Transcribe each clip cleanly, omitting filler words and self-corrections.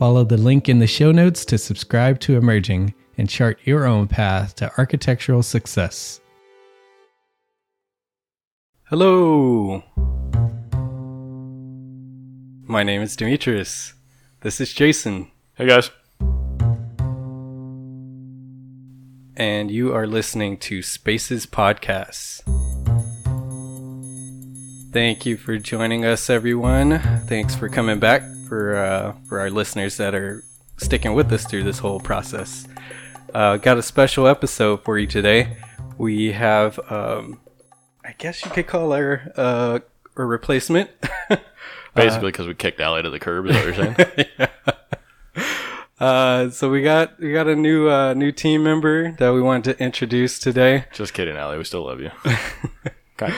Follow the link in the show notes to subscribe to Emerging and chart your own path to architectural success. Hello. My name is Demetrius. This is Jason. Hey guys. And you are listening to Spaces Podcasts. Thank you for joining us, everyone. Thanks for coming back. For our listeners that are sticking with us through this whole process. Got a special episode for you today. We have, I guess you could call her a replacement. Basically because we kicked Allie to the curb, is what you're saying? Yeah. So we got a new team member that we wanted to introduce today. Just kidding, Allie. We still love you. Kind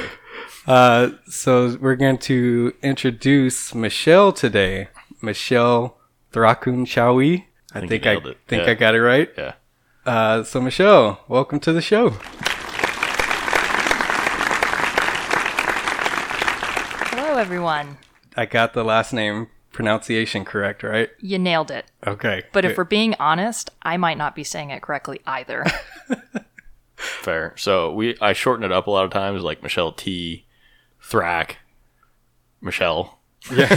of. So we're going to introduce Michelle today. Michelle Thrakunchawi. I think I got it right. Yeah. So Michelle, welcome to the show. Hello, everyone. I got the last name pronunciation correct, right? You nailed it. Okay. But good. If we're being honest, I might not be saying it correctly either. Fair. So I shorten it up a lot of times, like Michelle T. Thrak, Michelle. Yeah.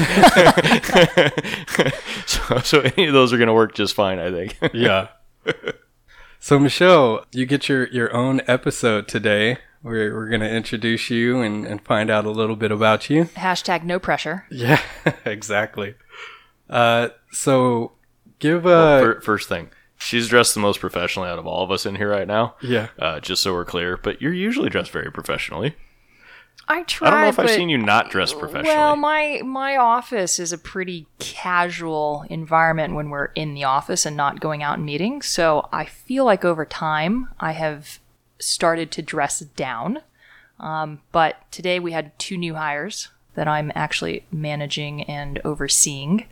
so any of those are going to work just fine, I think. Yeah. So Michelle, you get your own episode today. We're going to introduce you and find out a little bit about you. # no pressure. Yeah, exactly. So give a... Well, first thing. She's dressed the most professionally out of all of us in here right now. Yeah. Just so we're clear. But you're usually dressed very professionally. I try. I don't know if I've seen you not dress professionally. Well, my office is a pretty casual environment when we're in the office and not going out and meeting. So I feel like over time I have started to dress down. But today we had 2 new hires that I'm actually managing and overseeing.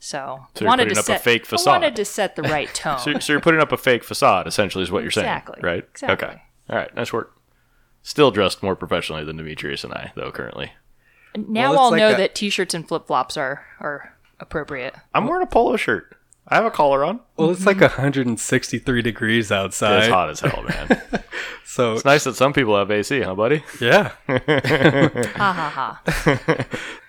So you're putting up a fake facade. I wanted to set the right tone. so you're putting up a fake facade, essentially, is what you're saying. Exactly. Right? Exactly. Okay. All right. Nice work. Still dressed more professionally than Demetrius and I, though, currently. Now I'll know that T-shirts and flip-flops are appropriate. I'm wearing a polo shirt. I have a collar on. Well, it's like 163 degrees outside. It's hot as hell, man. So it's nice that some people have AC, huh, buddy? Yeah. Ha, ha, ha.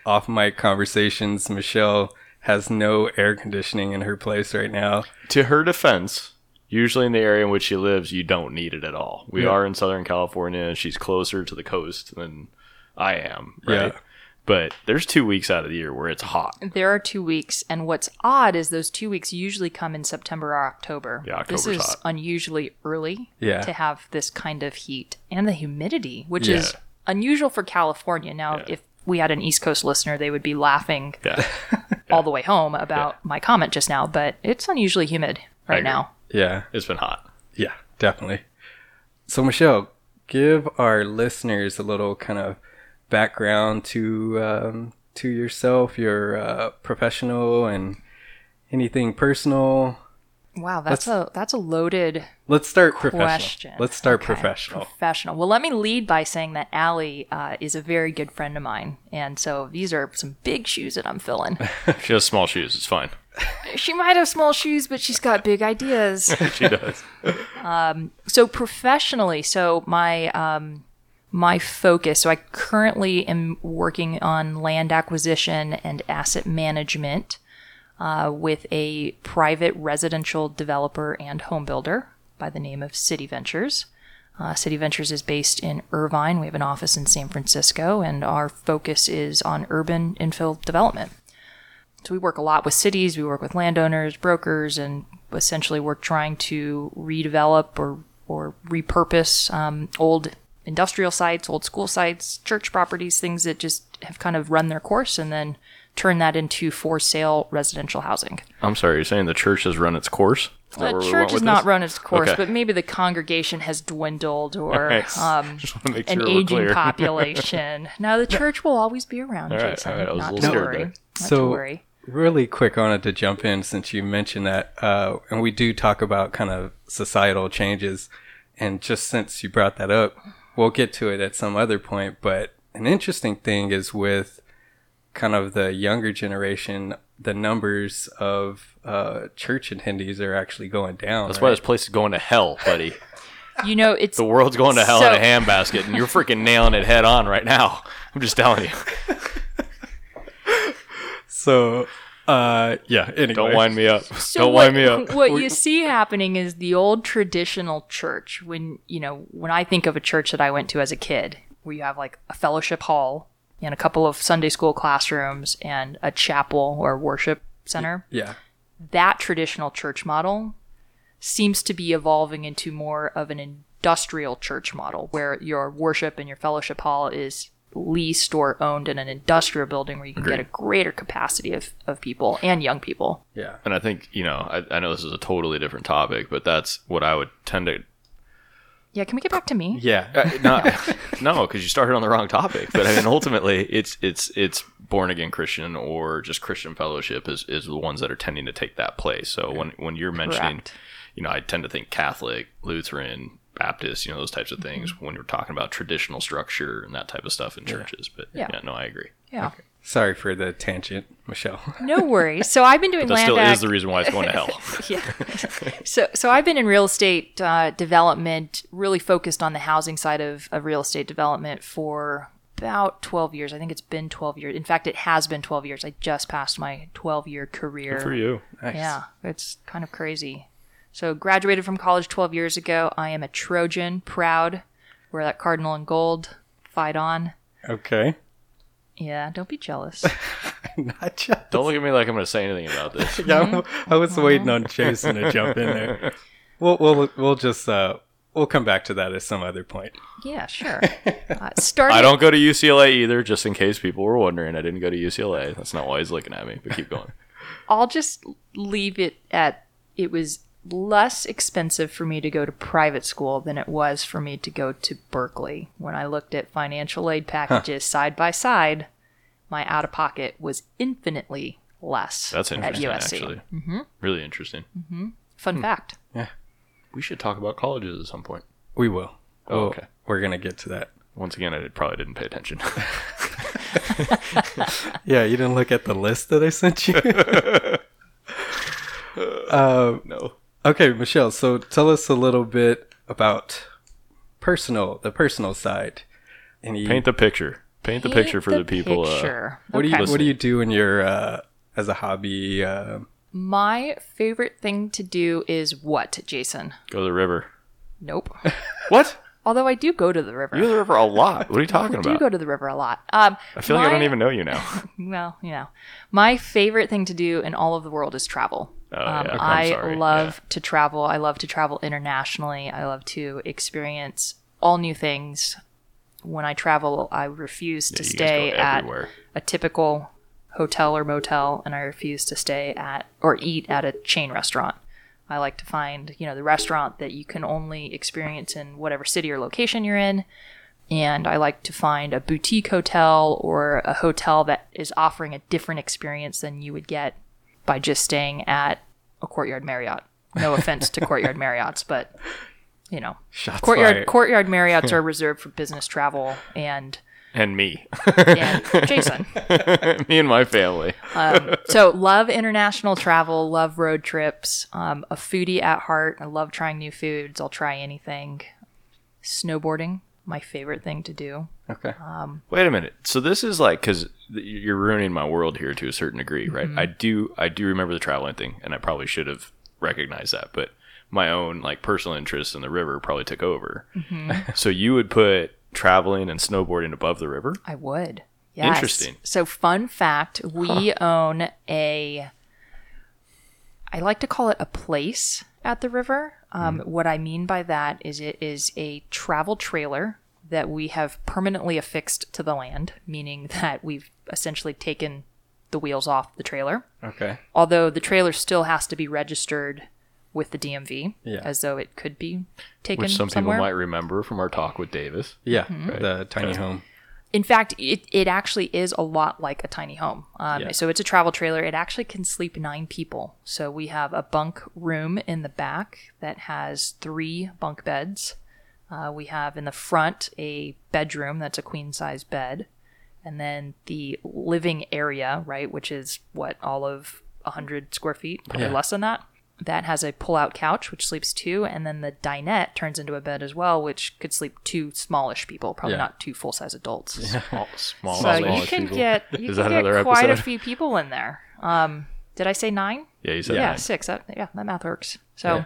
Off-mic conversations, Michelle has no air conditioning in her place right now. To her defense, usually in the area in which she lives, you don't need it at all. We are in Southern California, and she's closer to the coast than I am, right? Yeah. But there's 2 weeks out of the year where it's hot. There are 2 weeks, and what's odd is those 2 weeks usually come in September or October. Yeah, October's hot. This is unusually early to have this kind of heat, and the humidity, which is unusual for California. Now, if we had an East Coast listener, they would be laughing all the way home about my comment just now, but it's unusually humid right now. Yeah. It's been hot. Yeah, definitely. So Michelle, give our listeners a little kind of background to yourself, your professional and anything personal. Wow, that's a loaded question. Let's start professional. Well, let me lead by saying that Allie is a very good friend of mine, and so these are some big shoes that I'm filling. She has small shoes. It's fine. She might have small shoes, but she's got big ideas. She does. So professionally, my focus. So I currently am working on land acquisition and asset management. With a private residential developer and home builder by the name of City Ventures. City Ventures is based in Irvine. We have an office in San Francisco, and our focus is on urban infill development. So we work a lot with cities, we work with landowners, brokers, and essentially we're trying to redevelop or repurpose old industrial sites, old school sites, church properties, things that just have kind of run their course, and then turn that into for sale residential housing. I'm sorry, you're saying the church has run its course? The church has not run its course, but maybe the congregation has dwindled or an aging population. Now, the church will always be around, Jason. Not to worry. Really quick, I wanted to jump in since you mentioned that. And we do talk about kind of societal changes. And just since you brought that up, we'll get to it at some other point. But an interesting thing is with kind of the younger generation, the numbers of church attendees are actually going down. That's why this place is going to hell, buddy. You know, the world's going to hell in a handbasket, and you're freaking nailing it head on right now. I'm just telling you. So, anyway. Don't wind me up. What you see happening is the old traditional church. When I think of a church that I went to as a kid, where you have like a fellowship hall, and a couple of Sunday school classrooms and a chapel or worship center. Yeah. That traditional church model seems to be evolving into more of an industrial church model where your worship and your fellowship hall is leased or owned in an industrial building where you can get a greater capacity of people and young people. Yeah. And I think, I know this is a totally different topic, but that's what I would tend to... Yeah, can we get back to me? Yeah. No, because you started on the wrong topic. But I mean, ultimately, it's born-again Christian or just Christian fellowship is the ones that are tending to take that place. So when you're mentioning, I tend to think Catholic, Lutheran, Baptist, those types of things when you're talking about traditional structure and that type of stuff in churches. But I agree. Yeah. Okay. Sorry for the tangent, Michelle. No worries. So I've been doing land. That still is the reason why it's going to hell. Yeah. So I've been in real estate development, really focused on the housing side of real estate development for about 12 years. I think it's been 12 years. In fact, it has been 12 years. I just passed my 12-year career. Good for you. Nice. Yeah. It's kind of crazy. So graduated from college 12 years ago. I am a Trojan, proud. Wear that cardinal and gold. Fight on. Okay. Yeah, don't be jealous. Not jealous. Don't look at me like I'm going to say anything about this. I was waiting on Jason to jump in there. We'll just we'll come back to that at some other point. Yeah, sure. I don't go to UCLA either, just in case people were wondering. I didn't go to UCLA. That's not why he's looking at me. But keep going. I'll just leave it at it was less expensive for me to go to private school than it was for me to go to Berkeley. When I looked at financial aid packages side by side, my out-of-pocket was infinitely less. That's interesting, at USC. Actually. Mm-hmm. Really interesting. Mm-hmm. Fun fact. Yeah. We should talk about colleges at some point. We will. Oh, okay. We're going to get to that. Once again, I probably didn't pay attention. Yeah, you didn't look at the list that I sent you? No. Okay, Michelle, so tell us a little bit about the personal side. Paint the picture for the people. What do you do in your as a hobby? My favorite thing to do is what, Jason? Go to the river. Nope. What? Although I do go to the river. You go to the river a lot. What are you talking about? I do go to the river a lot. I feel like I don't even know you now. Well, my favorite thing to do in all of the world is travel. I love to travel. I love to travel internationally. I love to experience all new things. When I travel, I refuse to stay at a typical hotel or motel, and I refuse to stay at or eat at a chain restaurant. I like to find, you know, the restaurant that you can only experience in whatever city or location you're in. And I like to find a boutique hotel or a hotel that is offering a different experience than you would get by just staying at a Courtyard Marriott. No offense to Courtyard Marriotts, but, you know, Courtyard Marriotts are reserved for business travel and me. And Jason. Me and my family. So love international travel, love road trips, a foodie at heart. I love trying new foods. I'll try anything. Snowboarding, my favorite thing to do. Okay. Wait a minute. So this is like, because you're ruining my world here to a certain degree, right? Mm-hmm. I do remember the traveling thing, and I probably should have recognized that, but my own like personal interest in the river probably took over. Mm-hmm. So you would put traveling and snowboarding above the river? I would. Yes. Interesting. So fun fact, we own I like to call it a place at the river. What I mean by that is it is a travel trailer that we have permanently affixed to the land, meaning that we've essentially taken the wheels off the trailer. Okay. Although the trailer still has to be registered with the DMV, as though it could be taken somewhere. Which some people might remember from our talk with Davis. Yeah, right. The tiny home. In fact, it actually is a lot like a tiny home. So it's a travel trailer. It actually can sleep 9 people. So we have a bunk room in the back that has 3 bunk beds. We have in the front a bedroom that's a queen-size bed. And then the living area, right, which is all of 100 square feet, probably less than that. That has a pull-out couch, which sleeps 2, and then the dinette turns into a bed as well, which could sleep 2 smallish people, probably not 2 full-size adults. Yeah. Smallish you can people. You can get quite a few people in there. Did I say 9? Yeah, you said 9. Yeah, 6. That math works. So. Yeah.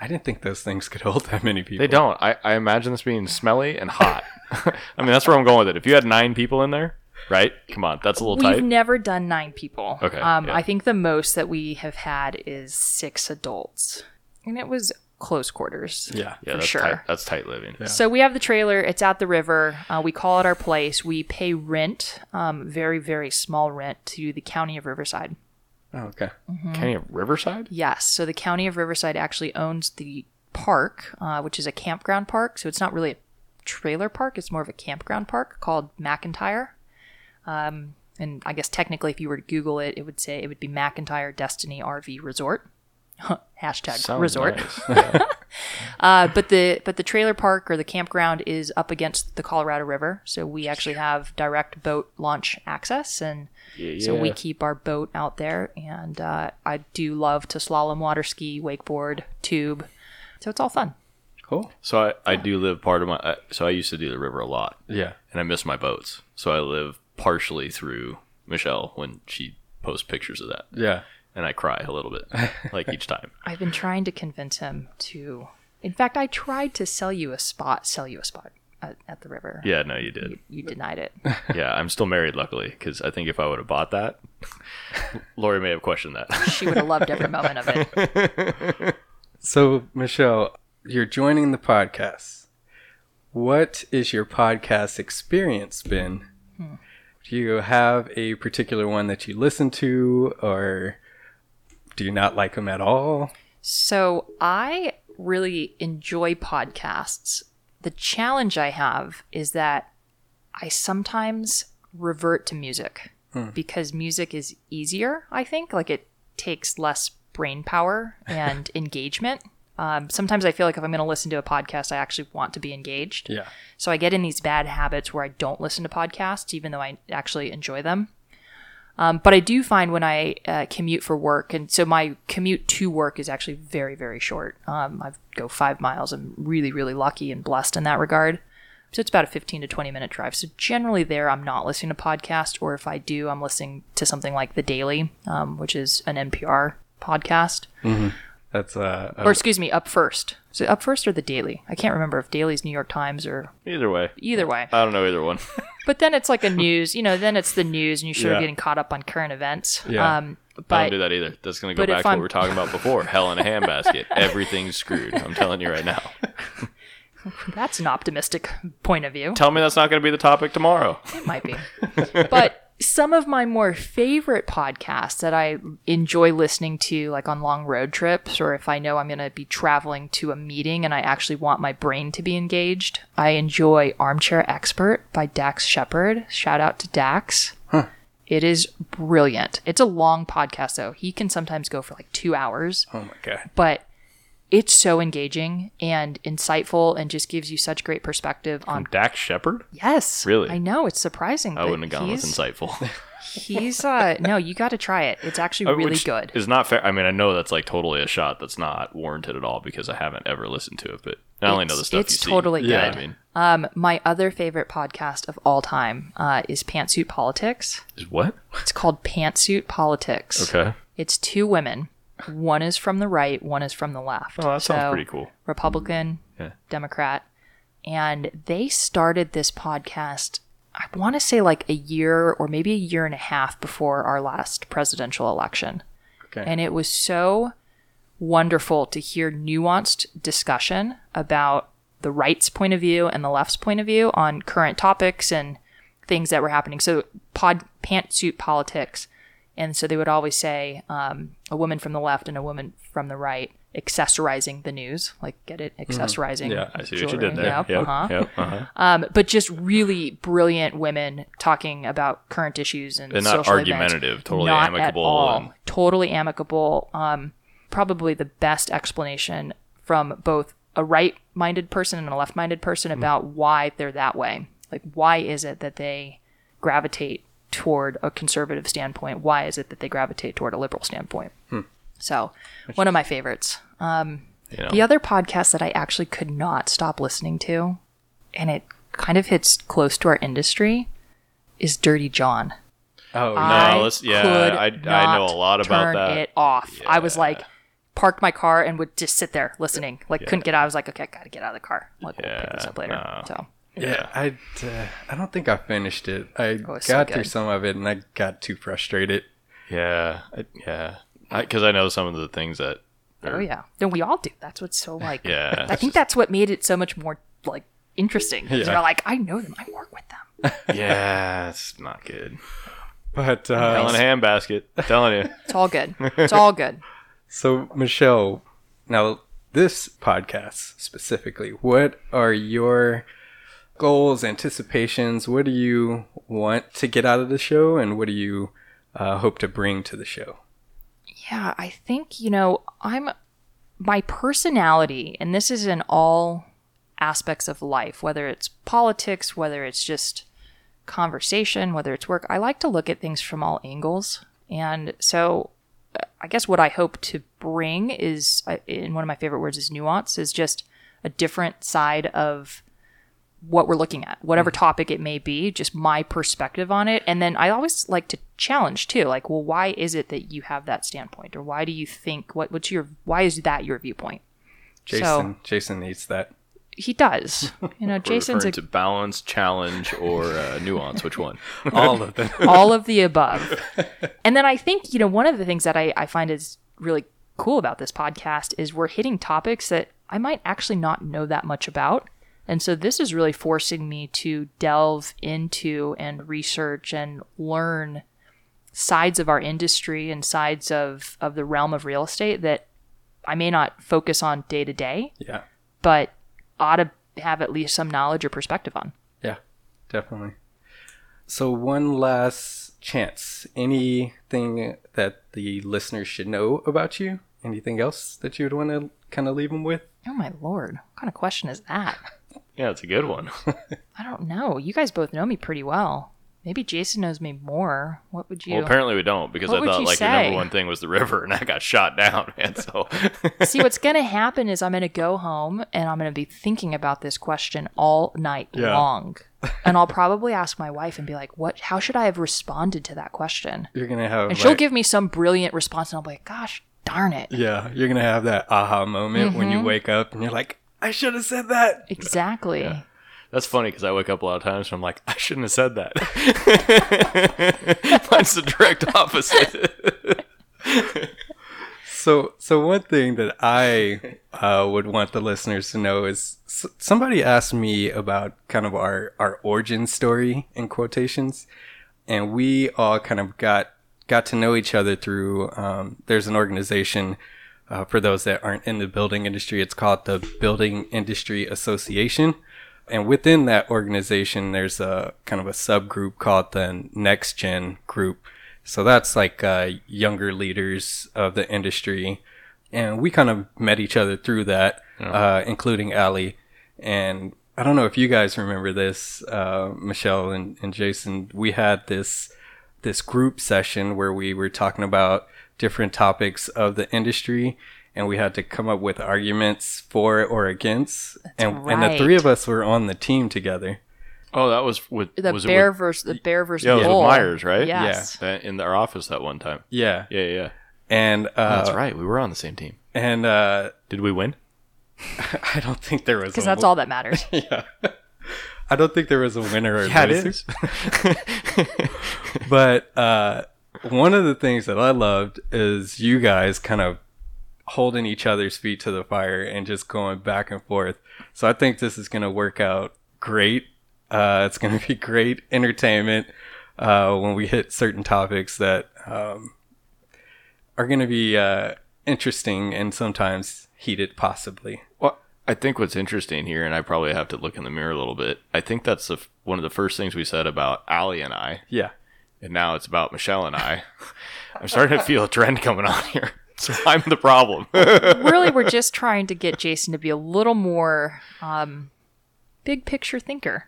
I didn't think those things could hold that many people. They don't. I imagine this being smelly and hot. I mean, that's where I'm going with it. If you had 9 people in there, right? Come on, that's a little tight. We've never done 9 people. Okay. Yeah. I think the most that we have had is 6 adults. And it was close quarters. Yeah, that's sure. Tight. That's tight living. Yeah. So we have the trailer. It's at the river. We call it our place. We pay rent, very, very small rent, to the County of Riverside. Oh, okay. Mm-hmm. County of Riverside? Yes. So the County of Riverside actually owns the park, which is a campground park. So it's not really a trailer park. It's more of a campground park called McIntyre. And I guess technically if you were to Google it, it would be McIntyre Destiny RV Resort. Hashtag sounds resort. Nice. Yeah. But the trailer park or the campground is up against the Colorado River, so we actually have direct boat launch access, and so we keep our boat out there. And I do love to slalom, water ski, wakeboard, tube, so it's all fun. Cool. So I do live part of my. So I used to do the river a lot. Yeah, and I miss my boats. So I live partially through Michelle when she posts pictures of that. Yeah. And I cry a little bit, like each time. I've been trying to convince him to... In fact, I tried to sell you a spot at the river. Yeah, no, you did. You denied it. Yeah, I'm still married, luckily, because I think if I would have bought that, Lori may have questioned that. She would have loved every moment of it. So, Michelle, you're joining the podcast. What is your podcast experience been? Do you have a particular one that you listen to, or... Do you not like them at all? So I really enjoy podcasts. The challenge I have is that I sometimes revert to music because music is easier, I think. Like it takes less brain power and engagement. Sometimes I feel like if I'm going to listen to a podcast, I actually want to be engaged. Yeah. So I get in these bad habits where I don't listen to podcasts, even though I actually enjoy them. But I do find when I commute for work, and so my commute to work is actually very, very short. I go 5 miles. I'm really, really lucky and blessed in that regard. So it's about a 15 to 20 minute drive. So generally there, I'm not listening to podcasts, or if I do, I'm listening to something like The Daily, which is an NPR podcast. Mm-hmm. That's Up First. So Up First or The Daily? I can't remember if Daily's New York Times or... Either way. I don't know either one. But then it's like a news, then it's the news and you're sure getting caught up on current events. Yeah. I don't do that either. That's going to go back to what we were talking about before. Hell in a handbasket. Everything's screwed. I'm telling you right now. That's an optimistic point of view. Tell me that's not going to be the topic tomorrow. It might be. But some of my more favorite podcasts that I enjoy listening to, like on long road trips, or if I know I'm going to be traveling to a meeting and I actually want my brain to be engaged, I enjoy Armchair Expert by Dax Shepard. Shout out to Dax. Huh. It is brilliant. It's a long podcast, though. He can sometimes go for like 2 hours. Oh, my God. But it's so engaging and insightful and just gives you such great perspective on... From Dax Shepard? Yes. Really? I know. It's surprising. I wouldn't have gone with insightful. He's... No, you got to try it. It's actually really good. It's not fair. I mean, I know that's like totally a shot that's not warranted at all because I haven't ever listened to it, but... I only know the stuff it's totally good. Yeah, I mean. My other favorite podcast of all time is Pantsuit Politics. Is what? It's called Pantsuit Politics. Okay. It's two women. One is from the right. One is from the left. Oh, that sounds pretty cool. Republican, yeah. Democrat. And they started this podcast, I want to say like a year or maybe a year and a half before our last presidential election. Okay. And it was so... wonderful to hear nuanced discussion about the right's point of view and the left's point of view on current topics and things that were happening. So Pantsuit Politics. And so they would always say a woman from the left and a woman from the right accessorizing the news. Like, get it? Accessorizing. Mm-hmm. Yeah, I see jewelry. What you did there. Yep, uh-huh. Yep, uh-huh. But just really brilliant women talking about current issues and social events. And not argumentative. Totally amicable. Not at all. Totally amicable. Probably the best explanation from both a right-minded person and a left-minded person about why they're that way. Like, why is it that they gravitate toward a conservative standpoint? Why is it that they gravitate toward a liberal standpoint? Hmm. So, one of my favorites. The other podcast that I actually could not stop listening to, and it kind of hits close to our industry, is Dirty John. Oh, no. I know a lot about that. Turn it off. Yeah. I was like... parked my car and would just sit there listening. Like, couldn't get out. I was like, okay, I got to get out of the car. Like, we'll pick this up later. No. So, I don't think I finished it. I got through some of it and I got too frustrated. Yeah. Because I know some of the things that are... Oh, yeah. Then we all do. That's what's so, like... yeah. I think that's what made it so much more, like, interesting. Because you're like, I know them. I work with them. Yeah. It's not good. But... telling a handbasket. Telling you. It's all good. It's all good. So, Michelle, now this podcast specifically, what are your goals, anticipations? What do you want to get out of the show and what do you hope to bring to the show? Yeah, I think, my personality, and this is in all aspects of life, whether it's politics, whether it's just conversation, whether it's work, I like to look at things from all angles. And so... I guess what I hope to bring is, in one of my favorite words is nuance, is just a different side of what we're looking at, whatever topic it may be, just my perspective on it. And then I always like to challenge too, like, well, why is it that you have that standpoint? Or why do you think, why is that your viewpoint? Jason needs that. He does. Jason's referring to balance, challenge, or nuance. Which one? All of them. All of the above. And then I think, one of the things that I find is really cool about this podcast is we're hitting topics that I might actually not know that much about. And so this is really forcing me to delve into and research and learn sides of our industry and sides of the realm of real estate that I may not focus on day to day. Yeah. But ought to have at least some knowledge or perspective on. Yeah, definitely. So one last chance. Anything that the listeners should know about you? Anything else that you would want to kind of leave them with? Oh, my Lord. What kind of question is that? Yeah, it's a good one. I don't know. You guys both know me pretty well. Maybe Jason knows me more. What would you... Well, apparently we don't, because I thought the number one thing was the river, and I got shot down, man, so... See, what's going to happen is I'm going to go home, and I'm going to be thinking about this question all night long. And I'll probably ask my wife and be like, how should I have responded to that question? You're going to have... And she'll give me some brilliant response, and I'll be like, gosh, darn it. Yeah, you're going to have that aha moment when you wake up, and you're like, I should have said that. Exactly. Yeah. That's funny because I wake up a lot of times and I'm like, I shouldn't have said that. That's the direct opposite. So one thing that I would want the listeners to know is somebody asked me about kind of our origin story in quotations, and we all kind of got to know each other through there's an organization for those that aren't in the building industry. It's called the Building Industry Association. And within that organization, there's a kind of a subgroup called the Next Gen Group. So that's like younger leaders of the industry. And we kind of met each other through that, including Allie. And I don't know if you guys remember this, Michelle and Jason, we had this group session where we were talking about different topics of the industry. And we had to come up with arguments for or against. And the three of us were on the team together. Oh, that was with the bear versus yeah, it was with Myers, right? Yes. Yeah, in our office that one time. Yeah, yeah, yeah. And that's right, we were on the same team. And did we win? I don't think there was, because that's all that matters. Yeah, I don't think there was a winner or a loser. But one of the things that I loved is you guys kind of holding each other's feet to the fire and just going back and forth. So I think this is going to work out great. It's going to be great entertainment when we hit certain topics that are going to be interesting and sometimes heated, possibly. Well, I think what's interesting here, and I probably have to look in the mirror a little bit, I think that's one of the first things we said about Allie and I. Yeah. And now it's about Michelle and I. I'm starting to feel a trend coming on here. So I'm the problem. Really, we're just trying to get Jason to be a little more... big picture thinker.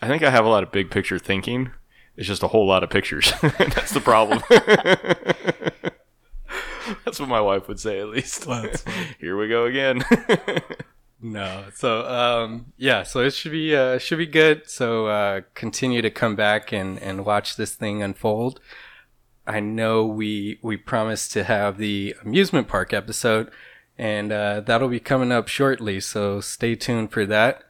I think I have a lot of big picture thinking. It's just a whole lot of pictures. That's the problem. That's what my wife would say, at least. Well, here we go again. No. So, so it should be good. So, continue to come back and watch this thing unfold. I know we promised to have the amusement park episode, and that'll be coming up shortly, so stay tuned for that.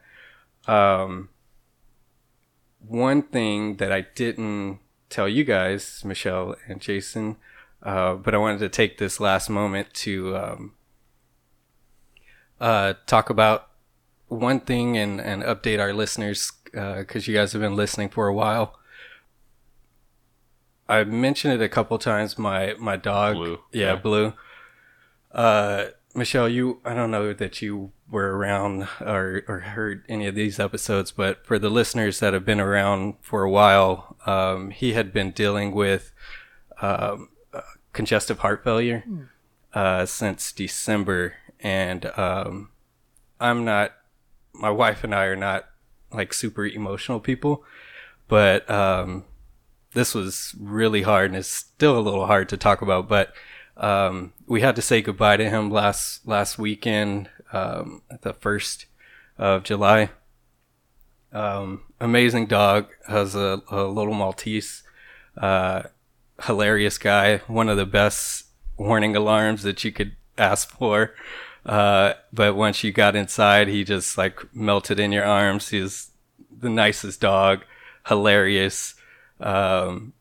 One thing that I didn't tell you guys, Michelle and Jason, but I wanted to take this last moment to talk about one thing and update our listeners, because you guys have been listening for a while. I mentioned it a couple times, my dog, Blue. Yeah, Blue. Michelle, I don't know that you were around or heard any of these episodes, but for the listeners that have been around for a while, he had been dealing with congestive heart failure since December. And my wife and I are not like super emotional people, but this was really hard, and it's still a little hard to talk about, but we had to say goodbye to him last weekend, the 1st of July. Amazing dog, has a little Maltese, hilarious guy, one of the best warning alarms that you could ask for. But once you got inside, he just like melted in your arms. He's the nicest dog, hilarious. And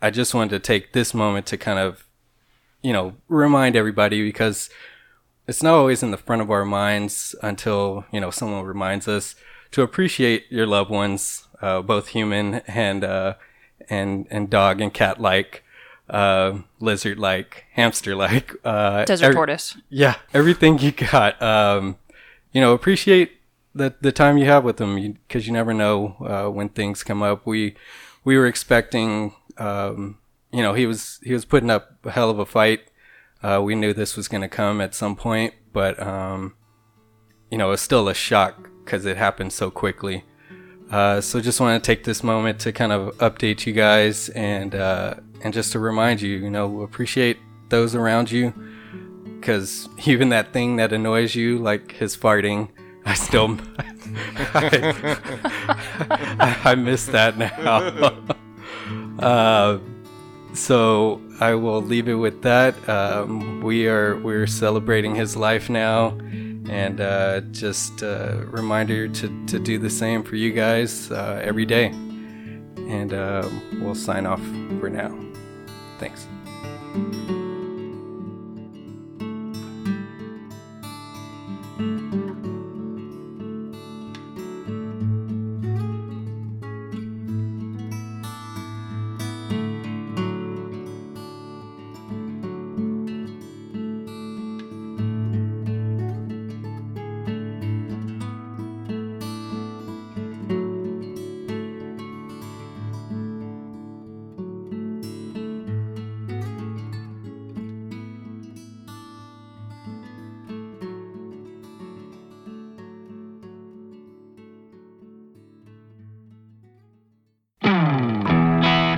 I just wanted to take this moment to kind of, remind everybody, because it's not always in the front of our minds until, someone reminds us to appreciate your loved ones, both human and dog and cat like, lizard like, hamster like, desert tortoise. Yeah. Everything you got, appreciate the time you have with them, because you never know, when things come up. We were expecting, he was putting up a hell of a fight. We knew this was going to come at some point, but it's still a shock because it happened so quickly. So just want to take this moment to kind of update you guys and just to remind you, appreciate those around you, because even that thing that annoys you, like his farting, I still I miss that now. So I will leave it with that. We're celebrating his life now, and just a reminder to do the same for you guys every day. And we'll sign off for now. Thanks.